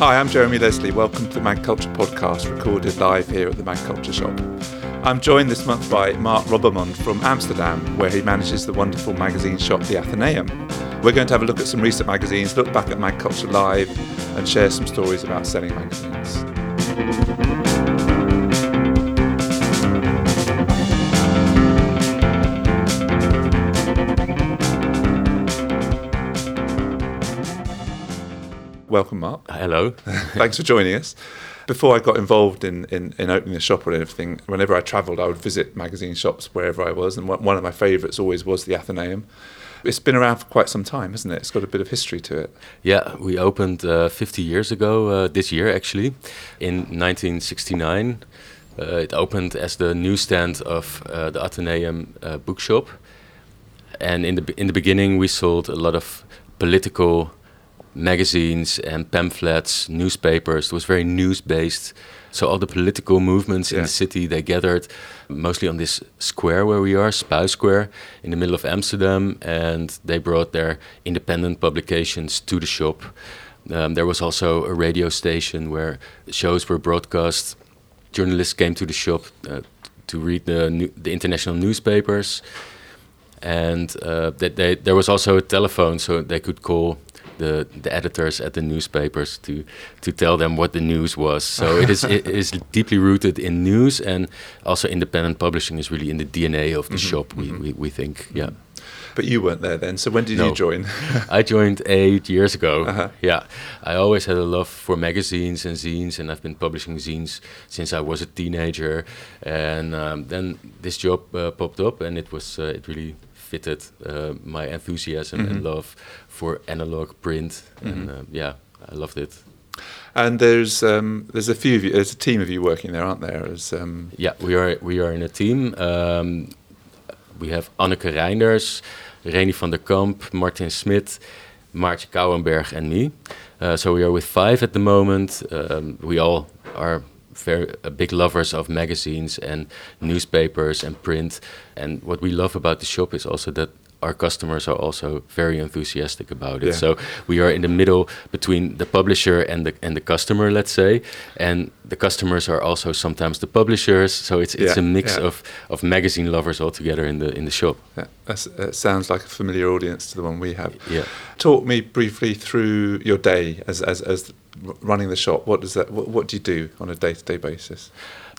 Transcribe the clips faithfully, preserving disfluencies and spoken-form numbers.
Hi, I'm Jeremy Leslie. Welcome to the MagCulture podcast, recorded live here at the MagCulture shop. I'm joined this month by Mark Robbemond from Amsterdam, where he manages the wonderful magazine shop, The Athenaeum. We're going to have a look at some recent magazines, look back at MagCulture Live, and share some stories about selling magazines. Welcome, Mark. Hello. Thanks for joining us. Before I got involved in, in, in opening the shop and everything, whenever I travelled, I would visit magazine shops wherever I was, and one of my favourites always was the Athenaeum. It's been around for quite some time, hasn't it? It's got a bit of history to it. Yeah, we opened uh, fifty years ago, uh, this year actually, in nineteen sixty-nine. Uh, it opened as the newsstand of uh, the Athenaeum uh, bookshop. And in the in the beginning, we sold a lot of political magazines and pamphlets, newspapers. It was very news-based. So all the political movements yeah. in the city, they gathered mostly on this square where we are, Spui Square, in the middle of Amsterdam, and they brought their independent publications to the shop. Um, there was also a radio station where shows were broadcast. Journalists came to the shop uh, to read the, new, the international newspapers, and uh, that they, there was also a telephone, so they could call The, the editors at the newspapers to to tell them what the news was. So it is it is deeply rooted in news, and also independent publishing is really in the D N A of the mm-hmm. shop. We, mm-hmm. we we think, yeah. But you weren't there then. So when did no. you join? I joined eight years ago. Uh-huh. Yeah, I always had a love for magazines and zines, and I've been publishing zines since I was a teenager. And um, then this job uh, popped up, and it was uh, it really fitted uh, my enthusiasm mm-hmm. and love for analog print, mm-hmm. and uh, yeah, I loved it. And there's um, there's a few of you, there's a team of you working there, aren't there? As, um yeah, we are we are in a team. Um, we have Anneke Reinders, Renie van der Kamp, Martin Smit, Maartje Kouwenberg, and me. Uh, so we are with five at the moment. Um, we all are very uh, big lovers of magazines and newspapers and print. And what we love about the shop is also that our customers are also very enthusiastic about it. Yeah. So we are in the middle between the publisher and the and the customer, let's say. And the customers are also sometimes the publishers. So it's it's yeah. a mix yeah. of, of magazine lovers all together in the in the shop. Yeah. That's, that sounds like a familiar audience to the one we have. Yeah. Talk me briefly through your day as as as running the shop. What does that? What, what do you do on a day-to-day basis?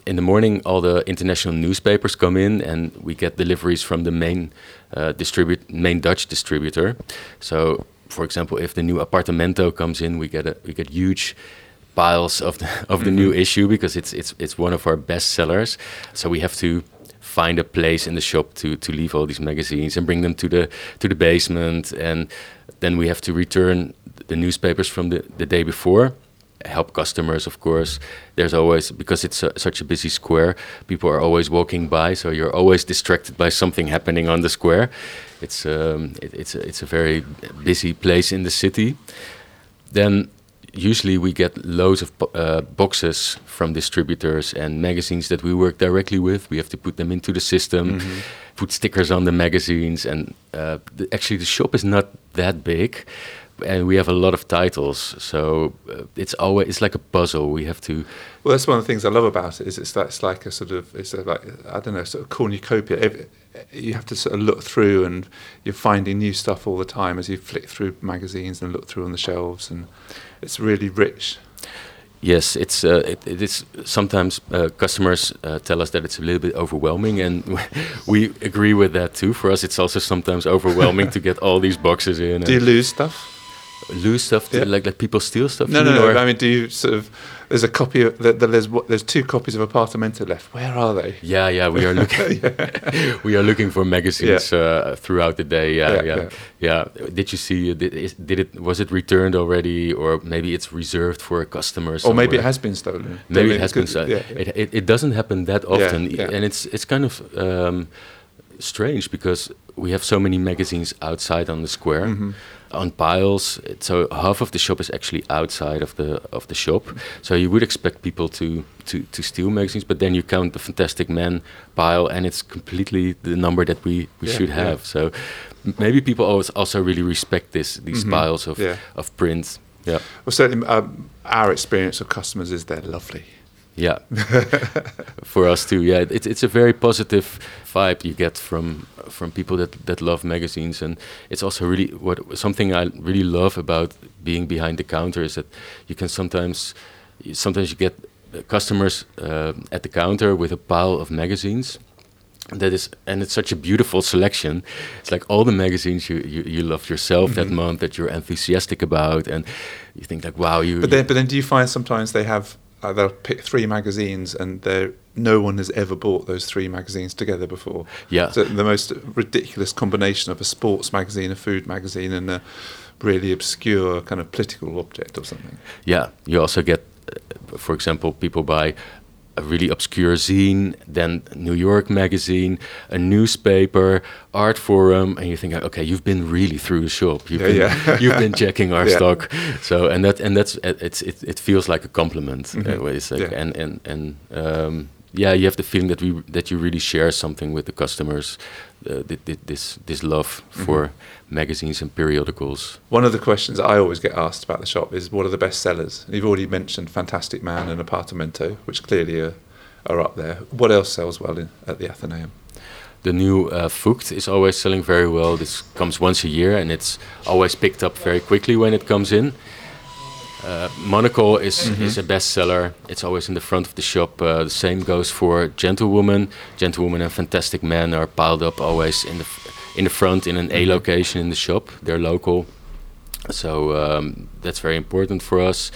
In the morning, all the international newspapers come in, and we get deliveries from the main uh, distribu- main Dutch distributor. So, for example, if the new Apartamento comes in, we get a, we get huge piles of the, of the mm-hmm. new issue, because it's it's it's one of our best sellers. So we have to find a place in the shop to to leave all these magazines and bring them to the to the basement, and then we have to return the newspapers from the, the day before. Help customers, of course. There's always, because it's a, such a busy square, people are always walking by, so you're always distracted by something happening on the square. It's um, it, it's a, it's a very busy place in the city. Then usually we get loads of uh, boxes from distributors and magazines that we work directly with. We have to put them into the system, mm-hmm. put stickers on the magazines, and uh, th- actually the shop is not that big. And we have a lot of titles, so uh, it's always it's like a puzzle. We have to. Well, that's one of the things I love about it. Is it's that's like a sort of it's a, like I don't know, sort of cornucopia. If, you have to sort of look through, and you're finding new stuff all the time as you flick through magazines and look through on the shelves, and it's really rich. Yes, it's uh, it, it is. Sometimes uh, customers uh, tell us that it's a little bit overwhelming, and we agree with that too. For us, it's also sometimes overwhelming to get all these boxes in. Do you lose stuff? Lose stuff, yeah. like like people steal stuff. No, no, no. I mean, do you sort of? There's a copy of the, the, there's there's two copies of Apartamento left. Where are they? Yeah, yeah. We are looking. yeah. We are looking for magazines yeah. uh, throughout the day. Yeah yeah, yeah, yeah, yeah. Did you see? Did, is, did it? Was it returned already, or maybe it's reserved for a customer? Somewhere. Or maybe it has been stolen. Maybe yeah. it has been stolen. Yeah, yeah. It, it it doesn't happen that often, yeah, yeah. and it's it's kind of um, strange because we have so many magazines outside on the square. Mm-hmm. On piles, so half of the shop is actually outside of the of the shop. So you would expect people to to to steal magazines, but then you count the Fantastic Man pile, and it's completely the number that we, we yeah, should have. Yeah. So maybe people always also really respect this these mm-hmm. piles of yeah. of print. Yeah. Well, certainly um, our experience of customers is they're lovely. Yeah. For us too. Yeah, it, it's a very positive vibe you get from from people that, that love magazines, and it's also really what something I really love about being behind the counter is that you can sometimes sometimes you get customers uh, at the counter with a pile of magazines. That is, and it's such a beautiful selection. It's like all the magazines you, you, you loved yourself mm-hmm. that month, that you're enthusiastic about, and you think like, wow, you. But then, you but then, do you find sometimes they have uh, they'll pick three magazines, and they're no one has ever bought those three magazines together before. Yeah, so the most ridiculous combination of a sports magazine, a food magazine, and a really obscure kind of political object or something. Yeah, you also get, uh, for example, people buy a really obscure zine, then New York Magazine, a newspaper, art forum, and you think, okay, you've been really through the shop. You've, yeah, been, yeah. you've been checking our yeah. stock. So and that and that's it's it, it feels like a compliment. Mm-hmm. It's like, yeah. And and and um, yeah, you have the feeling that we that you really share something with the customers. Uh, this this love for mm-hmm. magazines and periodicals. One of the questions I always get asked about the shop is, what are the best sellers? You've already mentioned Fantastic Man and Apartamento, which clearly are, are up there. What else sells well in, at the Athenaeum? The new uh, Fukt is always selling very well. This comes once a year, and it's always picked up very quickly when it comes in. Uh, Monocle is, mm-hmm. is a bestseller. It's always in the front of the shop. Uh, the same goes for Gentlewoman. Gentlewoman and Fantastic Man are piled up always in the f- in the front in an A location in the shop. They're local, so um, that's very important for us.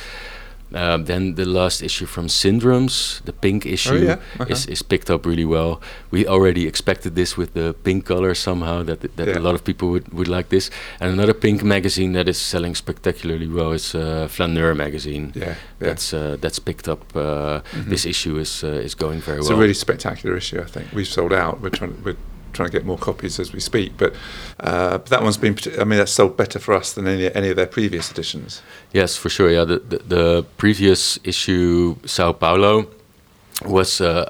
Uh, then the last issue from Syndromes, the pink issue, oh, yeah. uh-huh. is, is picked up really well. We already expected this with the pink color somehow, that th- that yeah. a lot of people would, would like this. And another pink magazine that is selling spectacularly well is uh, Flaneur magazine. Yeah, yeah. That's uh, that's picked up. Uh, mm-hmm. This issue is uh, is going very it's well. It's a really spectacular issue, I think. We've sold out. We're trying to, we're trying to get more copies as we speak. But, uh, but that one's been, I mean, that's sold better for us than any any of their previous editions. Yes, for sure. Yeah, the the, the previous issue, Sao Paulo, was uh,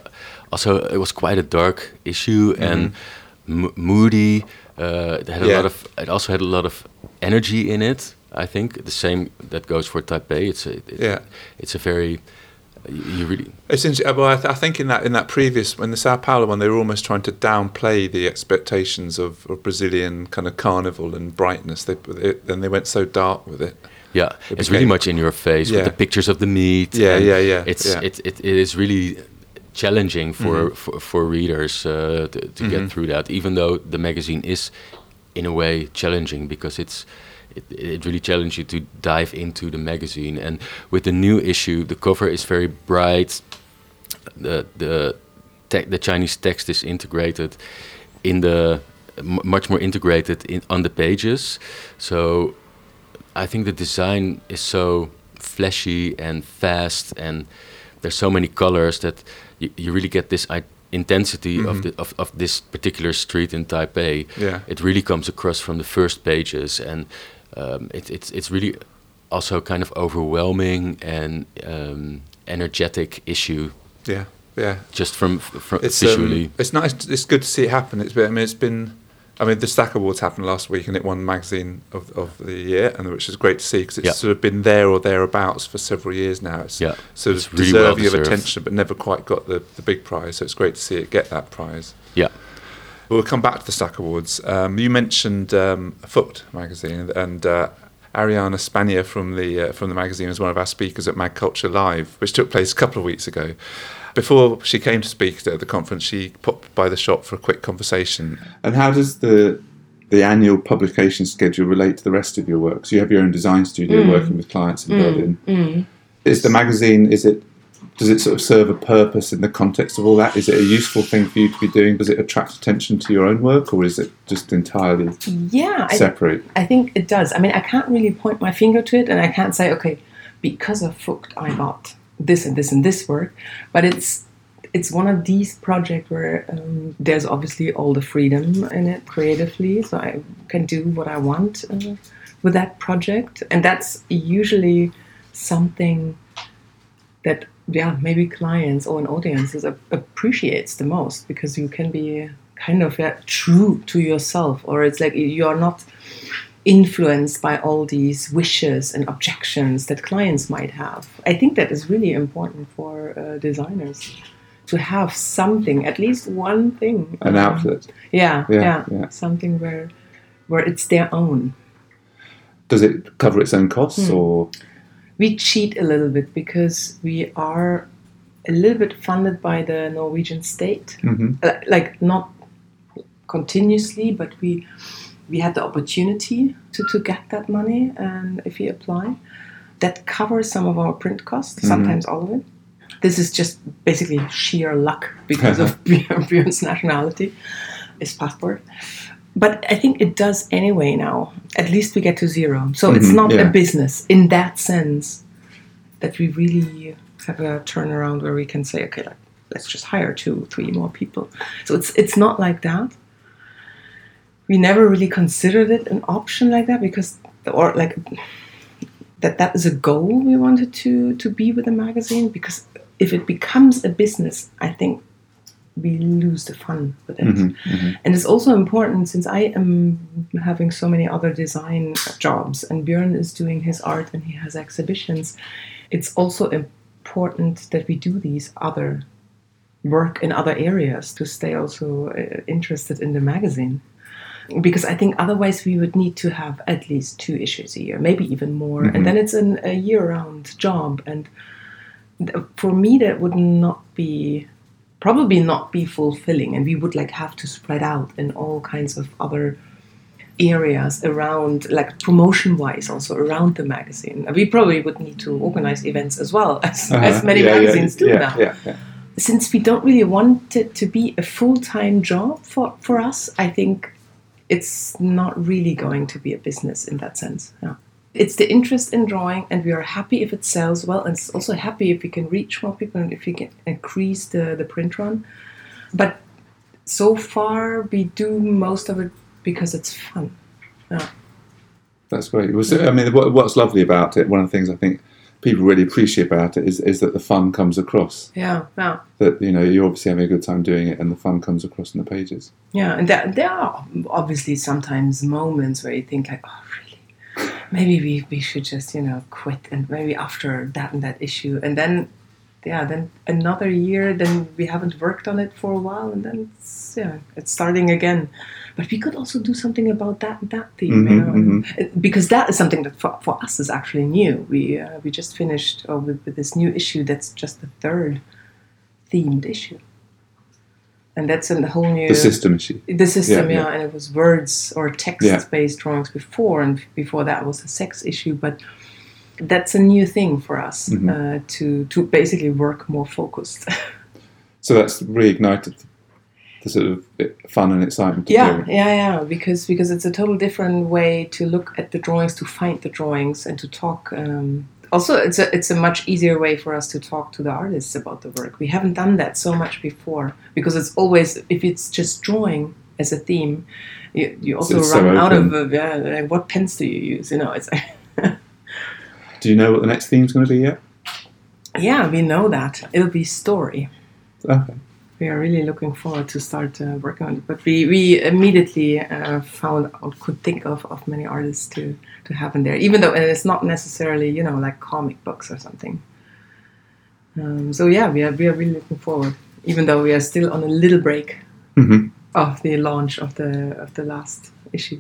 also it was quite a dark issue mm-hmm. and m- moody. Uh, it had a yeah. lot of. It also had a lot of energy in it. I think the same that goes for Taipei. It's a it, yeah. It's a very. You really. It's interesting. Well, I, th- I think in that in that previous, when the Sao Paulo one, they were almost trying to downplay the expectations of, of Brazilian kind of carnival and brightness. They it, and they went so dark with it. Yeah, it it's really much in your face yeah. with the pictures of the meat. Yeah, yeah, yeah. It's yeah. It, it it is really challenging for mm-hmm. for, for readers uh, to, to mm-hmm. get through that. Even though the magazine is, in a way, challenging because it's. It, it really challenges you to dive into the magazine, and with the new issue, the cover is very bright. The the te- the Chinese text is integrated in the m- much more integrated in, on the pages. So I think the design is so flashy and fast, and there's so many colors that y- you really get this idea. Intensity mm-hmm. of the of, of this particular street in Taipei, yeah. it really comes across from the first pages, and um, it, it's it's really also kind of overwhelming and um, energetic issue. Yeah, yeah. Just from from it's, visually, um, it's nice. It's good to see it happen. It's been, I mean, it's been. I mean, the Stack Awards happened last week, and it won Magazine of of the Year, and which is great to see because it's yeah. sort of been there or thereabouts for several years now. It's yeah. sort it's of really deserving well of attention, but never quite got the, the big prize. So it's great to see it get that prize. Yeah, we'll come back to the Stack Awards. Um, you mentioned um, Fukt magazine, and uh, Ariane Spanier from the uh, from the magazine was one of our speakers at MagCulture Live, which took place a couple of weeks ago. Before she came to speak at the conference, she popped by the shop for a quick conversation. And how does the the annual publication schedule relate to the rest of your work? So you have your own design studio mm. working with clients in mm. Berlin. Mm. Is the magazine, is it, does it sort of serve a purpose in the context of all that? Is it a useful thing for you to be doing? Does it attract attention to your own work, or is it just entirely yeah, separate? I, I think it does. I mean, I can't really point my finger to it, and I can't say, okay, because of Fukt I got this and this and this work, but it's it's one of these projects where um, there's obviously all the freedom in it creatively, so I can do what I want uh, with that project, and that's usually something that yeah maybe clients or an audiences ap- appreciates the most, because you can be kind of yeah, true to yourself, or it's like you are not influenced by all these wishes and objections that clients might have. I think that is really important for uh, designers, to have something, at least one thing. An outlet. Yeah, yeah, yeah, yeah. Something where where it's their own. Does it cover its own costs? Hmm. Or we cheat a little bit because we are a little bit funded by the Norwegian state. Mm-hmm. Uh, like, not continuously, but we... We had the opportunity to, to get that money, and if you apply, that covers some of our print costs, mm-hmm. sometimes all of it. This is just basically sheer luck because of Björn's nationality, his passport. But I think it does anyway now. At least we get to zero. So mm-hmm. it's not yeah. a business in that sense that we really have a turnaround where we can say, okay, like, let's just hire two, three more people. So it's it's not like that. We never really considered it an option like that because, or like that, that is a goal we wanted to, to be with the magazine, because if it becomes a business, I think we lose the fun with it. Mm-hmm, mm-hmm. And it's also important, since I am having so many other design jobs and Björn is doing his art and he has exhibitions, it's also important that we do these other work in other areas to stay also interested in the magazine. Because I think otherwise we would need to have at least two issues a year, maybe even more. Mm-hmm. And then it's an, a year-round job. And th- for me, that would not be, probably not be fulfilling. And we would like have to spread out in all kinds of other areas around, like promotion-wise also, around the magazine. And we probably would need to organize events as well, as, uh-huh. as many yeah, magazines yeah, do yeah, now. Yeah, yeah. Since we don't really want it to be a full-time job for, for us, I think... It's not really going to be a business in that sense. Yeah. It's the interest in drawing, and we are happy if it sells well, and it's also happy if we can reach more people and if we can increase the, the print run. But so far, we do most of it because it's fun. Yeah. That's great. Well, so, I mean, what, what's lovely about it, one of the things I think people really appreciate about it is, is that the fun comes across. Yeah, yeah. That, you know, you're obviously having a good time doing it and the fun comes across in the pages. Yeah, and there, there are obviously sometimes moments where you think like, oh, really? Maybe we, we should just, you know, quit, and maybe after that and that issue. And then, yeah, then another year, then we haven't worked on it for a while, and then it's, yeah, it's starting again. But we could also do something about that and that theme, mm-hmm, you know, mm-hmm. because that is something that for, for us is actually new. We uh, we just finished uh, with, with this new issue that's just the third themed issue, and that's in the whole new the system issue. The system, yeah, yeah. yeah. And it was words or text-based yeah. drawings before, and before that was a sex issue. But that's a new thing for us mm-hmm. uh, to to basically work more focused. So that's reignited the sort of fun and excitement. Yeah, yeah, yeah, because because it's a total different way to look at the drawings, to find the drawings and to talk. Um, also, it's a, it's a much easier way for us to talk to the artists about the work. We haven't done that so much before, because it's always, if it's just drawing as a theme, you, you also it's run so out of, uh, yeah, like, what pens do you use? You know, it's like do you know what the next theme's going to be yet? Yeah, we know that. It'll be story. Okay. We are really looking forward to start uh, working on it, but we, we immediately uh, found out, could think of, of many artists to, to have in there, even though and it's not necessarily, you know, like comic books or something. Um, so yeah, we are we are really looking forward, even though we are still on a little break mm-hmm. of the launch of the of the last issue.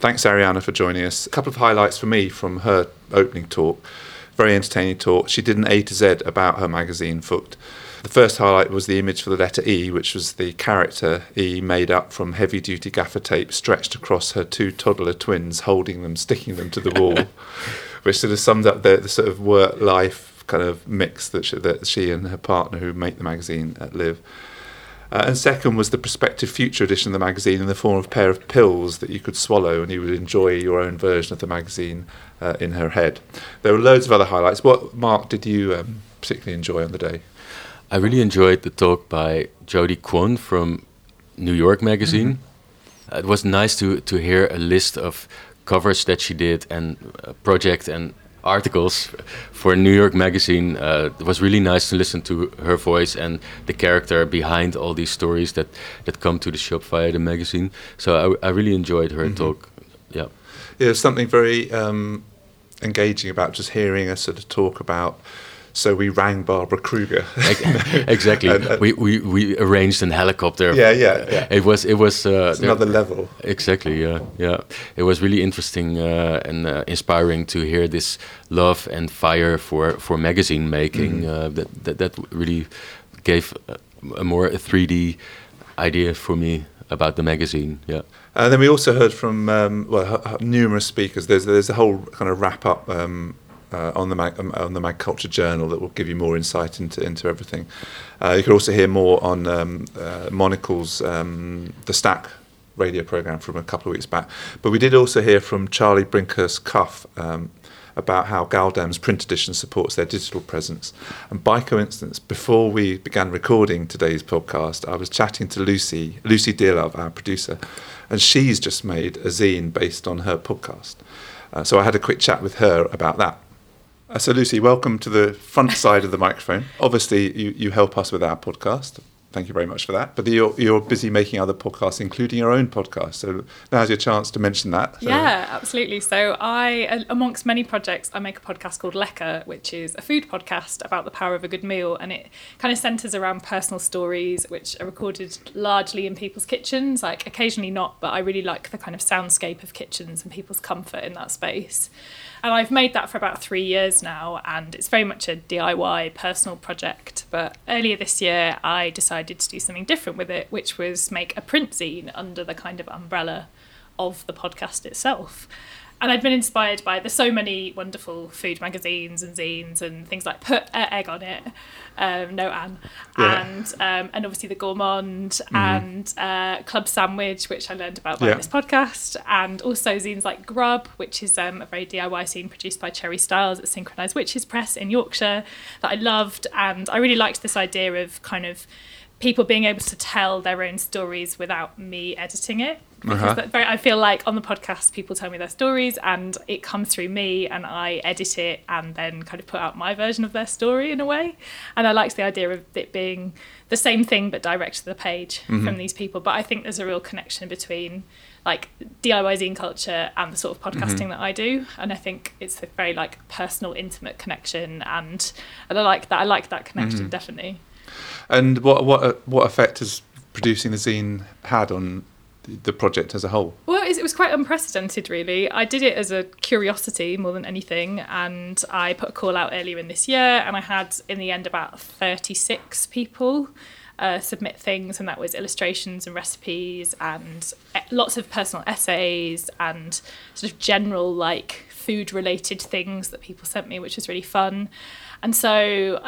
Thanks, Ariane, for joining us. A couple of highlights for me from her opening talk. Very entertaining talk. She did an A to Z about her magazine, Fukt. The first highlight was the image for the letter E, which was the character E made up from heavy-duty gaffer tape stretched across her two toddler twins, holding them, sticking them to the wall, which sort of summed up the, the sort of work-life kind of mix that she, that she and her partner who make the magazine live. Uh, and second was the prospective future edition of the magazine in the form of a pair of pills that you could swallow and you would enjoy your own version of the magazine uh, in her head. There were loads of other highlights. What, Mark, did you um, particularly enjoy on the day? I really enjoyed the talk by Jody Kwon from New York Magazine. Mm-hmm. It was nice to, to hear a list of covers that she did and uh, project and articles for New York Magazine. Uh, it was really nice to listen to her voice and the character behind all these stories that, that come to the shop via the magazine. So I, I really enjoyed her mm-hmm. talk. Yeah. there's something very um, engaging about just hearing us sort of talk about. So we rang Barbara Kruger. Exactly. and, and we, we we arranged an helicopter. Yeah, yeah, yeah. It was it was uh, it's another level. Exactly. Yeah, yeah. It was really interesting uh, and uh, inspiring to hear this love and fire for for magazine making. Mm. Uh, that, that that really gave a more a three D idea for me about the magazine. Yeah. And then we also heard from um, well numerous speakers. There's there's a whole kind of wrap up. Um, Uh, on the Mag, um, on the MagCulture Journal that will give you more insight into into everything. Uh, you can also hear more on um, uh, Monocle's um, The Stack radio program from a couple of weeks back. But we did also hear from Charlie Brinkhurst Cuff um, about how Galdem's print edition supports their digital presence. And by coincidence, before we began recording today's podcast, I was chatting to Lucy Lucy Dearlove, our producer, and she's just made a zine based on her podcast. Uh, so I had a quick chat with her about that. So, Lucy, welcome to the front side of the microphone. Obviously, you, you help us with our podcast. Thank you very much for that. But you're, you're busy making other podcasts, including your own podcast. So now's your chance to mention that. So. Yeah, absolutely. So I, amongst many projects, I make a podcast called Lekker, which is a food podcast about the power of a good meal. And it kind of centres around personal stories, which are recorded largely in people's kitchens, like occasionally not, but I really like the kind of soundscape of kitchens and people's comfort in that space. And I've made that for about three years now, and it's very much a D I Y personal project. But earlier this year, I decided to do something different with it, which was make a print zine under the kind of umbrella of the podcast itself. And I'd been inspired by, there's so many wonderful food magazines and zines and things like Put an Egg on It, um, No Anne, yeah. and um, and obviously The Gourmand mm-hmm. and uh, Club Sandwich, which I learned about by yeah. this podcast, and also zines like Grub, which is um, a very D I Y zine produced by Cherry Stiles at Synchronised Witches Press in Yorkshire that I loved. And I really liked this idea of kind of people being able to tell their own stories without me editing it. Because uh-huh. very, I feel like on the podcast, people tell me their stories and it comes through me and I edit it and then kind of put out my version of their story in a way. And I liked the idea of it being the same thing but direct to the page mm-hmm. from these people. But I think there's a real connection between like D I Y zine culture and the sort of podcasting mm-hmm. that I do. And I think it's a very like personal, intimate connection. And, and I like that. I like that connection, mm-hmm. definitely. And what what what effect has producing the zine had on the project as a whole? Well, it was quite unprecedented, really. I did it as a curiosity more than anything, and I put a call out earlier in this year, and I had, in the end, about thirty-six people uh, submit things, and that was illustrations and recipes and lots of personal essays and sort of general, like, food-related things that people sent me, which was really fun. And so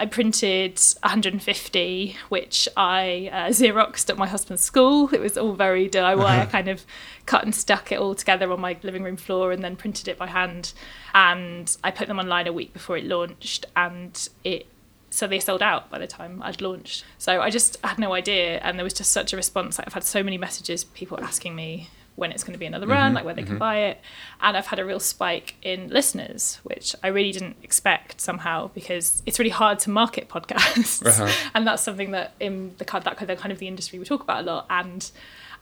I printed one hundred fifty, which I uh, Xeroxed at my husband's school. It was all very D I Y. Uh-huh. I kind of cut and stuck it all together on my living room floor and then printed it by hand. And I put them online a week before it launched. And it so they sold out by the time I'd launched. So I just had no idea. And there was just such a response. Like, I've had so many messages, people asking me when it's going to be another run, mm-hmm, like where they mm-hmm. can buy it. And I've had a real spike in listeners, which I really didn't expect somehow, because it's really hard to market podcasts. Uh-huh. And that's something that in the, that kind of the industry we talk about a lot. And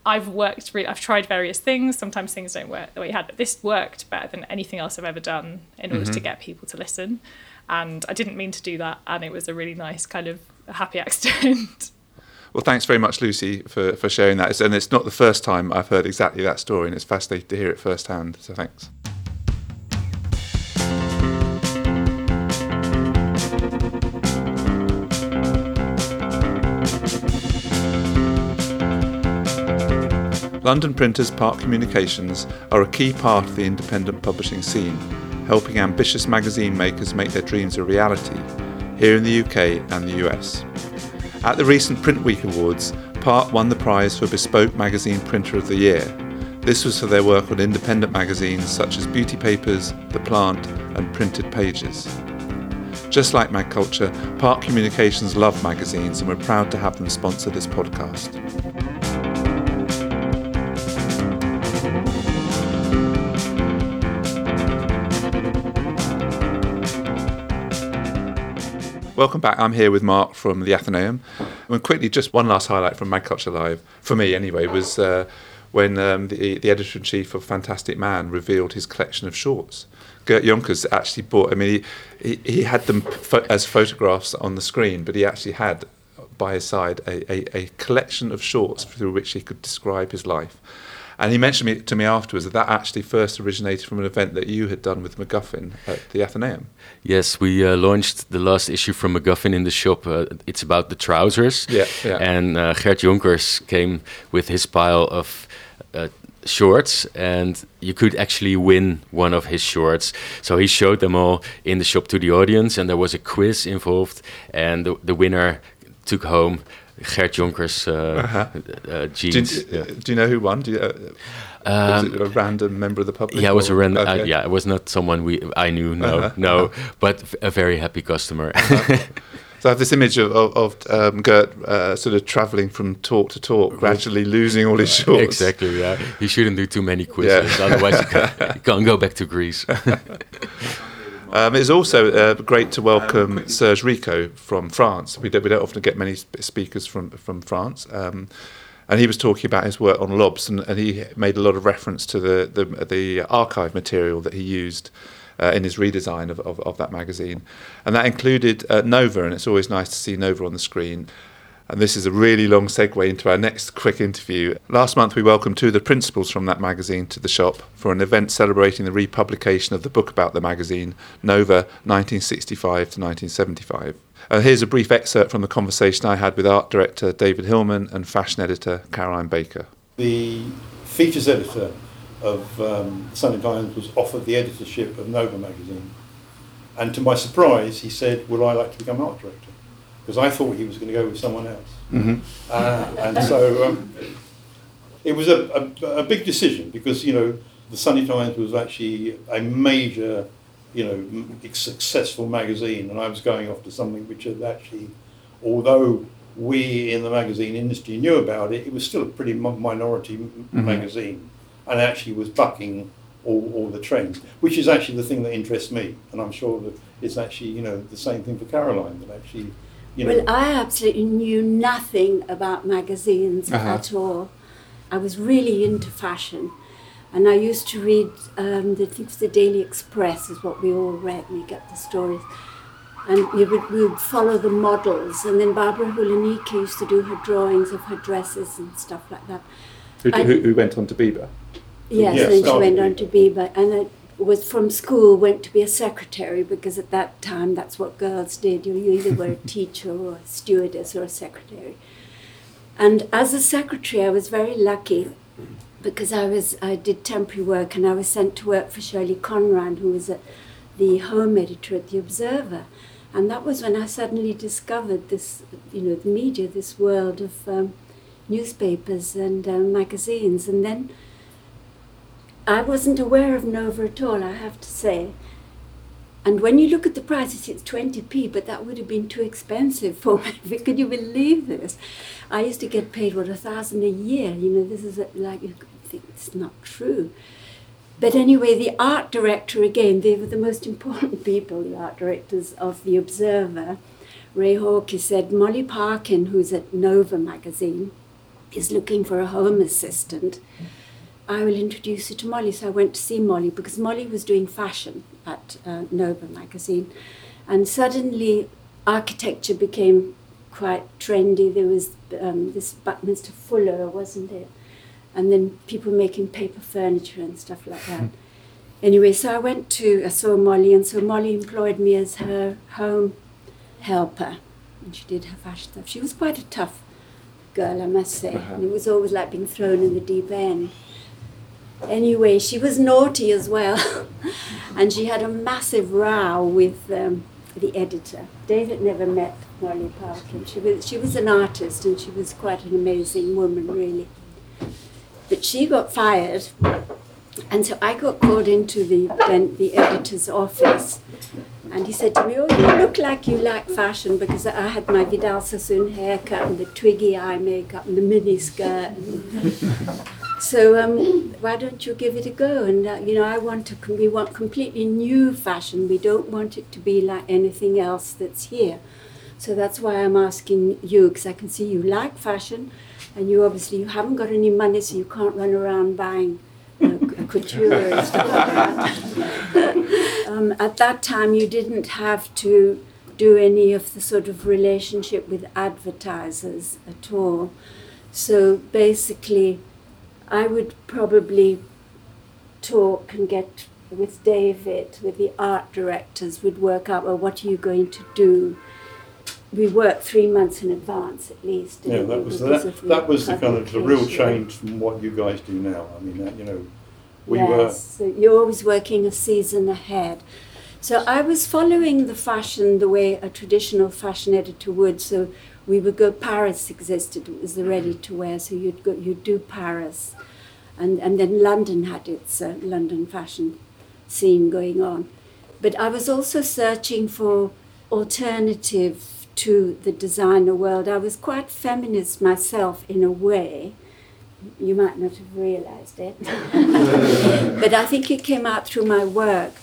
I've worked, re- I've tried various things. Sometimes things don't work the way you had, but this worked better than anything else I've ever done in mm-hmm. order to get people to listen. And I didn't mean to do that. And it was a really nice kind of happy accident. Well, thanks very much, Lucy, for, for sharing that. And it's not the first time I've heard exactly that story, and it's fascinating to hear it firsthand. So thanks. London printers Park Communications are a key part of the independent publishing scene, helping ambitious magazine makers make their dreams a reality, here in the U K and the U S. At the recent Print Week Awards, Park won the prize for Bespoke Magazine Printer of the Year. This was for their work on independent magazines such as Beauty Papers, The Plant, and Printed Pages. Just like MagCulture, Park Communications love magazines, and we're proud to have them sponsor this podcast. Welcome back. I'm here with Mark from The Athenaeum. And quickly, just one last highlight from MagCulture Live, for me anyway, was uh, when um, the, the editor-in-chief of Fantastic Man revealed his collection of shorts. Gert Jonkers actually bought, I mean, he, he, he had them pho- as photographs on the screen, but he actually had by his side a, a, a collection of shorts through which he could describe his life. And he mentioned me, to me afterwards that that actually first originated from an event that you had done with MacGuffin at the Athenaeum. Yes, we uh, launched the last issue from MacGuffin in the shop. Uh, it's about the trousers. Yeah, yeah. And uh, Gert Jonkers came with his pile of uh, shorts, and you could actually win one of his shorts. So he showed them all in the shop to the audience, and there was a quiz involved, and the, the winner took home Gert Jonkers uh, uh-huh. uh, jeans. Do you, yeah. do you know who won? Do you, uh, um, was it a random member of the public? Yeah, it was a random. Okay. Uh, yeah, it was not someone we I knew. No, uh-huh. no, uh-huh. But f- a very happy customer. Uh-huh. So I have this image of, of, of um, Gert uh, sort of travelling from talk to talk, gradually losing all his shorts. Exactly, yeah. He shouldn't do too many quizzes, yeah. Otherwise he can't, he can't go back to Greece. Um, it's also uh, great to welcome um, Serge Rico from France. We don't, we don't often get many speakers from, from France. Um, and he was talking about his work on lobs, and, and he made a lot of reference to the, the, the archive material that he used uh, in his redesign of, of, of that magazine. And that included uh, Nova, and it's always nice to see Nova on the screen. And this is a really long segue into our next quick interview. Last month, we welcomed two of the principals from that magazine to the shop for an event celebrating the republication of the book about the magazine, Nova, nineteen sixty-five to nineteen seventy-five. And here's a brief excerpt from the conversation I had with art director David Hillman and fashion editor Caroline Baker. The features editor of um, Sunday Times was offered the editorship of Nova magazine. And to my surprise, he said, would I like to become art director? Because I thought he was going to go with someone else. Mm-hmm. Uh, and so um, it was a, a, a big decision because, you know, the Sunday Times was actually a major, you know, m- successful magazine, and I was going off to something which had actually, although we in the magazine industry knew about it, it was still a pretty m- minority mm-hmm. magazine, and actually was bucking all, all the trends, which is actually the thing that interests me. And I'm sure that it's actually, you know, the same thing for Caroline, that actually... You know. Well, I absolutely knew nothing about magazines uh-huh. at all. I was really into fashion, and I used to read um, the, I think the Daily Express is what we all read, and you get the stories, and we would, we would follow the models, and then Barbara Hulinicki used to do her drawings of her dresses and stuff like that. Who, I, who, who went on to Biba? Yes, yes and she went on to Biba, and I, was from school, went to be a secretary, because at that time that's what girls did. You either were a teacher or a stewardess or a secretary. And as a secretary I was very lucky because I was I did temporary work, and I was sent to work for Shirley Conran, who was a, the home editor at The Observer. And that was when I suddenly discovered this, you know, the media, this world of um, newspapers and uh, magazines. And then I wasn't aware of Nova at all, I have to say. And when you look at the prices, it's twenty p, but that would have been too expensive for me. Could you believe this? I used to get paid, what, a thousand a year. You know, this is a, like, you think it's not true. But anyway, the art director, again, they were the most important people, the art directors of The Observer. Ray Hawkey said, Molly Parkin, who's at Nova magazine, is looking for a home assistant. I will introduce you to Molly. So I went to see Molly because Molly was doing fashion at uh, Nova magazine, and suddenly architecture became quite trendy. There was um, this Buckminster Fuller, wasn't it? And then people making paper furniture and stuff like that. Anyway, so I went to, I saw Molly, and so Molly employed me as her home helper, and she did her fashion stuff. She was quite a tough girl, I must say, and it was always like being thrown in the deep end. Anyway, she was naughty as well, and she had a massive row with um, the editor. David never met Molly Parkin. She was she was an artist, and she was quite an amazing woman, really. But she got fired, and so I got called into the then the editor's office, and he said to me, "Oh, you look like you like fashion," because I had my Vidal Sassoon haircut and the Twiggy eye makeup and the mini skirt. And So um, why don't you give it a go? And uh, you know, I want to. Com- we want completely new fashion. We don't want it to be like anything else that's here. So that's why I'm asking you, because I can see you like fashion, and you obviously you haven't got any money, so you can't run around buying uh, couture and stuff like that. Um, at that time, you didn't have to do any of the sort of relationship with advertisers at all. So basically, I would probably talk and get with David, with the art directors, would work out, well, what are you going to do? We worked three months in advance, at least. Yeah, that was that. That was the kind of the real change from what you guys do now. I mean, that, you know, we yes, were. So you're always working a season ahead. So I was following the fashion the way a traditional fashion editor would. So we would go. Paris existed. It was the ready-to-wear. So you'd go. You'd do Paris, and and then London had its uh, London fashion scene going on. But I was also searching for alternative to the designer world. I was quite feminist myself in a way. You might not have realized it. But I think it came out through my work.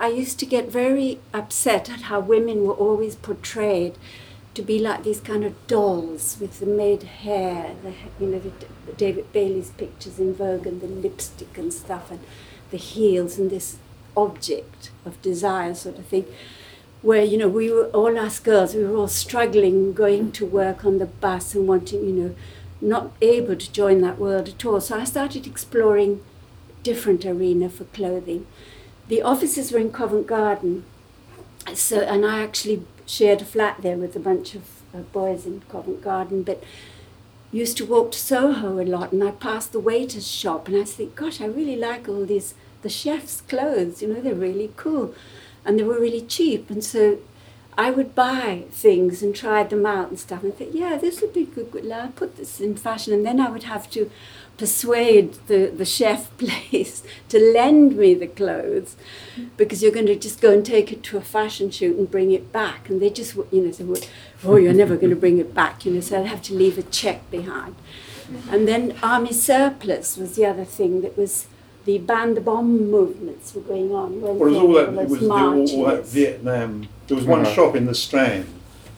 I used to get very upset at how women were always portrayed to be like these kind of dolls with the made hair, the, you know, the, the David Bailey's pictures in Vogue and the lipstick and stuff and the heels and this object of desire sort of thing. Where, you know, we were all us girls, we were all struggling, going to work on the bus and wanting, you know, not able to join that world at all. So I started exploring different arena for clothing. The offices were in Covent Garden, so, and I actually shared a flat there with a bunch of uh, boys in Covent Garden, but used to walk to Soho a lot, and I passed the waiter's shop, and I think, gosh, I really like all these, the chef's clothes, you know, they're really cool. And they were really cheap, and so I would buy things and try them out and stuff, and think, yeah, this would be good, good. I'll put this in fashion, and then I would have to persuade the, the chef place to lend me the clothes, because you're going to just go and take it to a fashion shoot and bring it back, and they just, you know, said, oh, you're never going to bring it back, you know, so I'd have to leave a check behind. And then army surplus was the other thing that was. The band the bomb movements were going on. Well, it was all that, it was the, all that Vietnam. There was one mm-hmm. shop in the Strand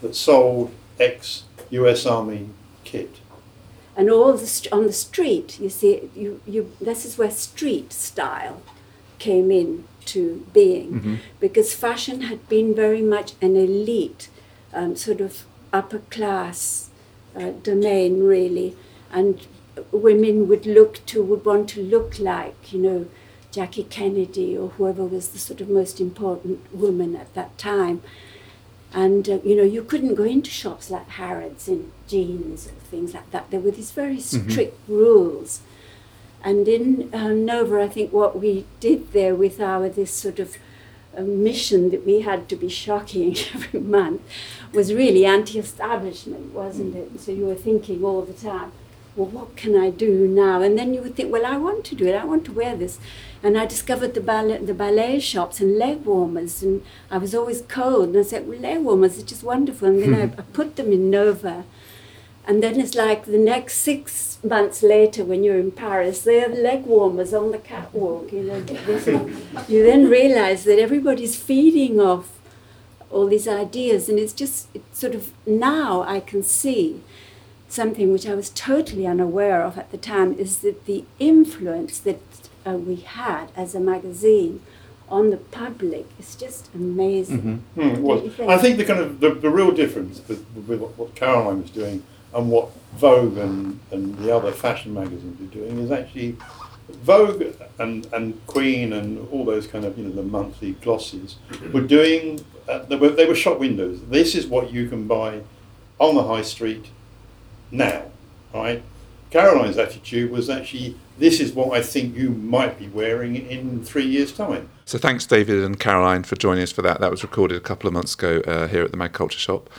that sold ex-U S Army kit. And all the on the street, you see, you, you this is where street style came in to being, mm-hmm. because fashion had been very much an elite, um, sort of upper class uh, domain, really, and. Women would look to, would want to look like, you know, Jackie Kennedy or whoever was the sort of most important woman at that time. And, uh, you know, you couldn't go into shops like Harrods in jeans or things like that. There were these very strict mm-hmm. rules. And in um, Nova, I think what we did there with our, this sort of uh, mission that we had to be shocking every month was really anti-establishment, wasn't it? So you were thinking all the time, well, what can I do now? And then you would think, well, I want to do it. I want to wear this. And I discovered the ballet, the ballet shops and leg warmers. And I was always cold. And I said, well, leg warmers are just wonderful. And then I, I put them in Nova. And then it's like the next six months later when you're in Paris, they have leg warmers on the catwalk. You know, this you then realize that everybody's feeding off all these ideas. And it's just it's sort of now I can see something which I was totally unaware of at the time is that the influence that uh, we had as a magazine on the public is just amazing. Mm-hmm. Mm, well, think? I think the kind of the, the real difference with, with what, what Caroline was doing and what Vogue and, and the other fashion magazines were doing is actually Vogue and, and Queen and all those kind of, you know, the monthly glosses were doing, uh, they, were, they were shop windows. This is what you can buy on the high street now, right? Caroline's attitude was actually, this is what I think you might be wearing in three years' time. So thanks, David and Caroline, for joining us for that. That was recorded a couple of months ago uh, here at the MagCulture Shop.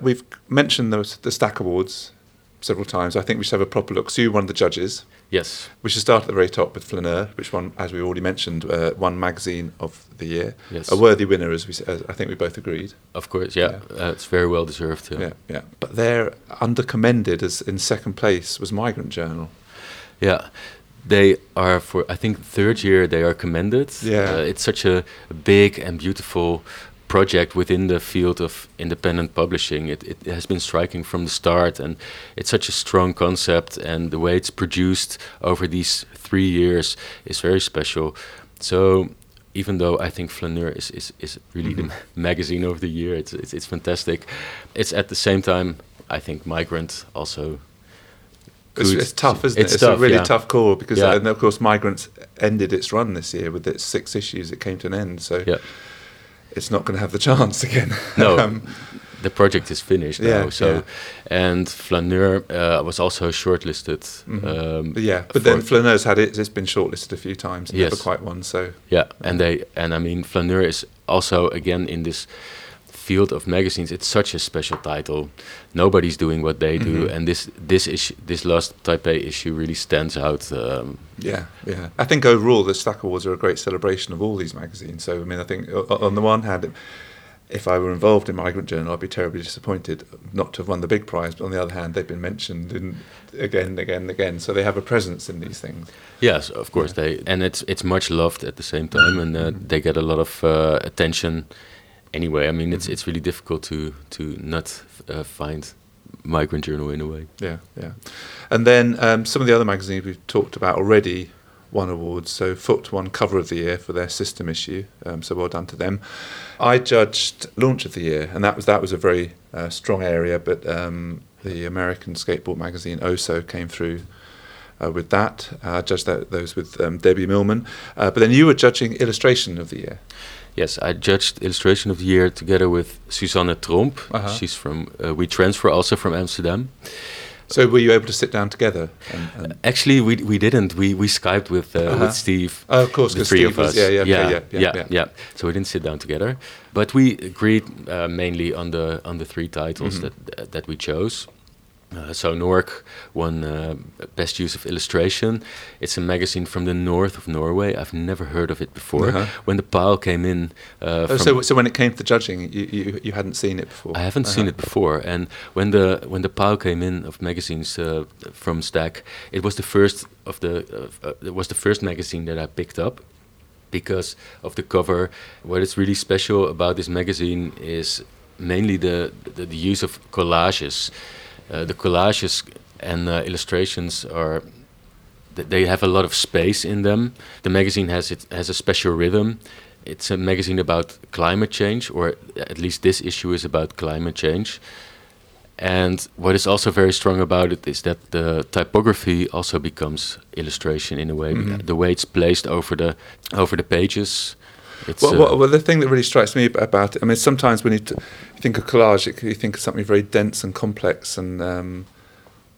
We've mentioned the, the Stack Awards several times. I think we should have a proper look. So you were one of the judges. Yes. We should start at the very top with Flaneur, which won, as we already mentioned, uh, won Magazine of the Year. Yes. A worthy winner, as we as I think we both agreed. Of course, yeah. yeah. Uh, it's very well deserved. Yeah. yeah, yeah. But there, under-commended as in second place, was Migrant Journal. Yeah. They are, for I think, third year they are commended. Yeah. Uh, it's such a big and beautiful project within the field of independent publishing. It, it has been striking from the start, and it's such a strong concept, and the way it's produced over these three years is very special. So even though I think Flaneur is, is, is really mm-hmm. the ma- magazine of the year, it's, it's, it's fantastic. It's at the same time, I think, Migrant also. It's, it's tough, isn't it's it? Tough, it's a really yeah. tough call because, yeah. uh, and of course, Migrants ended its run this year with its six issues. It came to an end, so yeah. it's not going to have the chance again. No, um, the project is finished yeah, now. So, yeah. and Flaneur uh, was also shortlisted. Mm-hmm. Um, yeah, but then Flaneur's had it. It's been shortlisted a few times, and yes. never quite won. So yeah, and they and I mean, Flaneur is also again in this field of magazines. It's such a special title. Nobody's doing what they do, mm-hmm. and this this issue, this last Taipei issue, really stands out. Um, yeah, yeah. I think overall, the Stack Awards are a great celebration of all these magazines. So I mean, I think o- on the one hand, if I were involved in Migrant Journal, I'd be terribly disappointed not to have won the big prize. But on the other hand, they've been mentioned in again, and again, and again. So they have a presence in these things. Yes, of course yeah. they, and it's it's much loved at the same time, and uh, mm-hmm. they get a lot of uh, attention. Anyway, I mean, mm-hmm. it's it's really difficult to to not uh, find Migrant Journal in a way. Yeah, yeah. And then um, some of the other magazines we've talked about already won awards. So Fukt won Cover of the Year for their System issue. Um, so well done to them. I judged Launch of the Year, and that was that was a very uh, strong area. But um, the American skateboard magazine Oso came through uh, with that. Uh, I judged that, those with um, Debbie Millman. Uh, but then you were judging Illustration of the Year. Yes, I judged Illustration of the Year together with Suzanne Tromp. Uh-huh. She's from uh, We Transfer, also from Amsterdam. So were you able to sit down together? And, and Actually, we we didn't. We we Skyped with uh, uh-huh. with Steve. Oh, of course, the three Steve of us. Was, yeah, yeah, yeah, okay, yeah, yeah, yeah, yeah. So we didn't sit down together, but we agreed uh, mainly on the on the three titles mm-hmm. that that we chose. Uh, so Nork won uh, Best Use of Illustration. It's a magazine from the north of Norway. I've never heard of it before. Uh-huh. When the pile came in... Uh, oh, so, so when it came to judging, you, you, you hadn't seen it before? I haven't uh-huh. seen it before. And when the when the pile came in of magazines uh, from Stack, it was the first of the uh, it was the first magazine that I picked up because of the cover. What is really special about this magazine is mainly the the, the use of collages. Uh, the collages and uh, illustrations are th- they have a lot of space in them. The magazine has it has a special rhythm. It's a magazine about climate change, or at least this issue is about climate change. And what is also very strong about it is that the typography also becomes illustration in a way. Mm-hmm. The way it's placed over the over the pages. Well, well, well, the thing that really strikes me about it, I mean, sometimes when you, t- you think of collage, it, you think of something very dense and complex and um,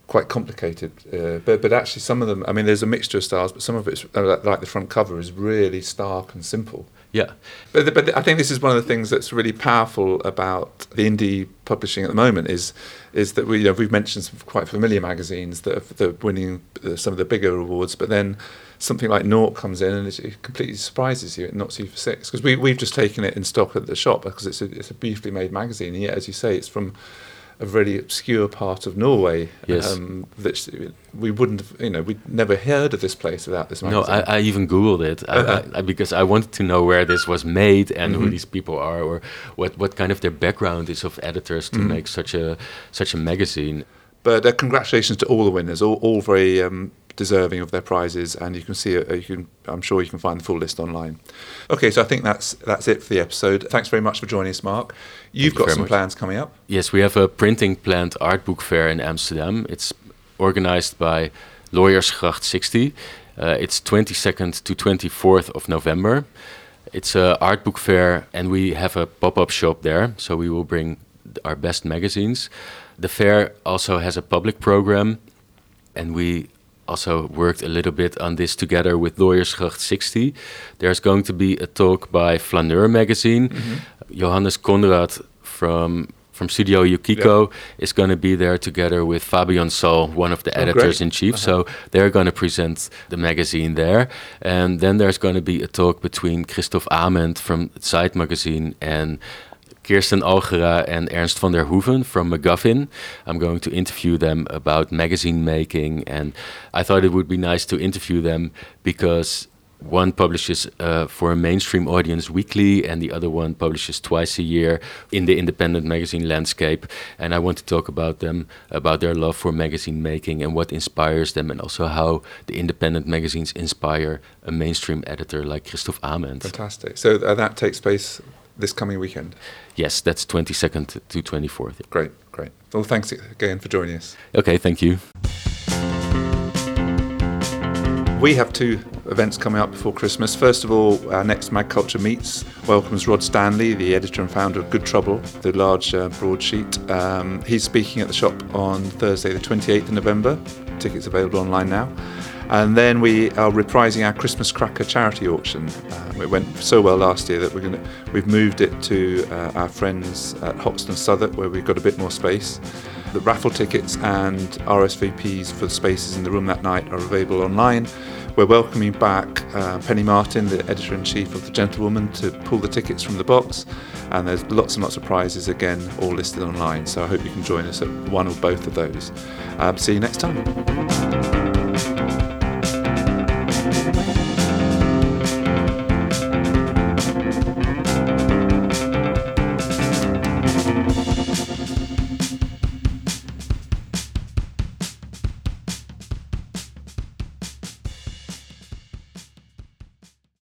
quite complicated. Uh, but but actually, some of them, I mean, there's a mixture of styles, but some of it's uh, like the front cover is really stark and simple. Yeah. But the, but the, I think this is one of the things that's really powerful about the indie publishing at the moment is is that we you know, we've mentioned some quite familiar magazines that are, that are winning some of the bigger awards, but then something like Nork comes in and it completely surprises you. It knocks you for six. Because we, we've just taken it in stock at the shop because it's a, it's a beautifully made magazine. And yet, as you say, it's from a really obscure part of Norway. Yes. Um, that we wouldn't have, you know, we'd never heard of this place without this magazine. No, I, I even Googled it I, uh-huh. I, I, because I wanted to know where this was made and mm-hmm. who these people are or what, what kind of their background is of editors to mm-hmm. make such a, such a magazine. But uh, congratulations to all the winners, all, all very... Um, deserving of their prizes, and you can see uh, you can I'm sure you can find the full list online. Okay, so I think that's that's it for the episode. Thanks very much for joining us, Mark. You've got some plans coming up. Yes, we have a printing planned art book fair in Amsterdam. It's organized by Lawyersgracht sixty. Uh, it's twenty-second to twenty-fourth of November. It's an art book fair, and we have a pop-up shop there, so we will bring our best magazines. The fair also has a public program, and we also worked a little bit on this together with Lawyersgracht sixty. There's going to be a talk by Flaneur magazine. Mm-hmm. Johannes Conrad from from Studio Yukiko yeah. is going to be there together with Fabian Sol, one of the oh, editors-in-chief. Uh-huh. So they're going to present the magazine there. And then there's going to be a talk between Christoph Amend from Zeit magazine and Kirsten Algera and Ernst van der Hoeven from MacGuffin. I'm going to interview them about magazine making, and I thought it would be nice to interview them because one publishes uh, for a mainstream audience weekly, and the other one publishes twice a year in the independent magazine landscape. And I want to talk about them, about their love for magazine making and what inspires them, and also how the independent magazines inspire a mainstream editor like Christoph Amend. Fantastic. So uh, that takes place this coming weekend? Yes, that's twenty-second to twenty-fourth. Great, great. Well, thanks again for joining us. Okay, thank you. We have two events coming up before Christmas. First of all, our next MagCulture Meets welcomes Rod Stanley, the editor and founder of Good Trouble, the large uh, broadsheet. Um, he's speaking at the shop on Thursday the twenty-eighth of November. Tickets available online now. And then we are reprising our Christmas Cracker charity auction. Uh, it went so well last year that we're gonna, we've moved it to uh, our friends at Hoxton Southwark, where we've got a bit more space. The raffle tickets and R S V Ps for the spaces in the room that night are available online. We're welcoming back uh, Penny Martin, the editor-in-chief of The Gentlewoman, to pull the tickets from the box. And there's lots and lots of prizes, again, all listed online. So I hope you can join us at one or both of those. Uh, see you next time.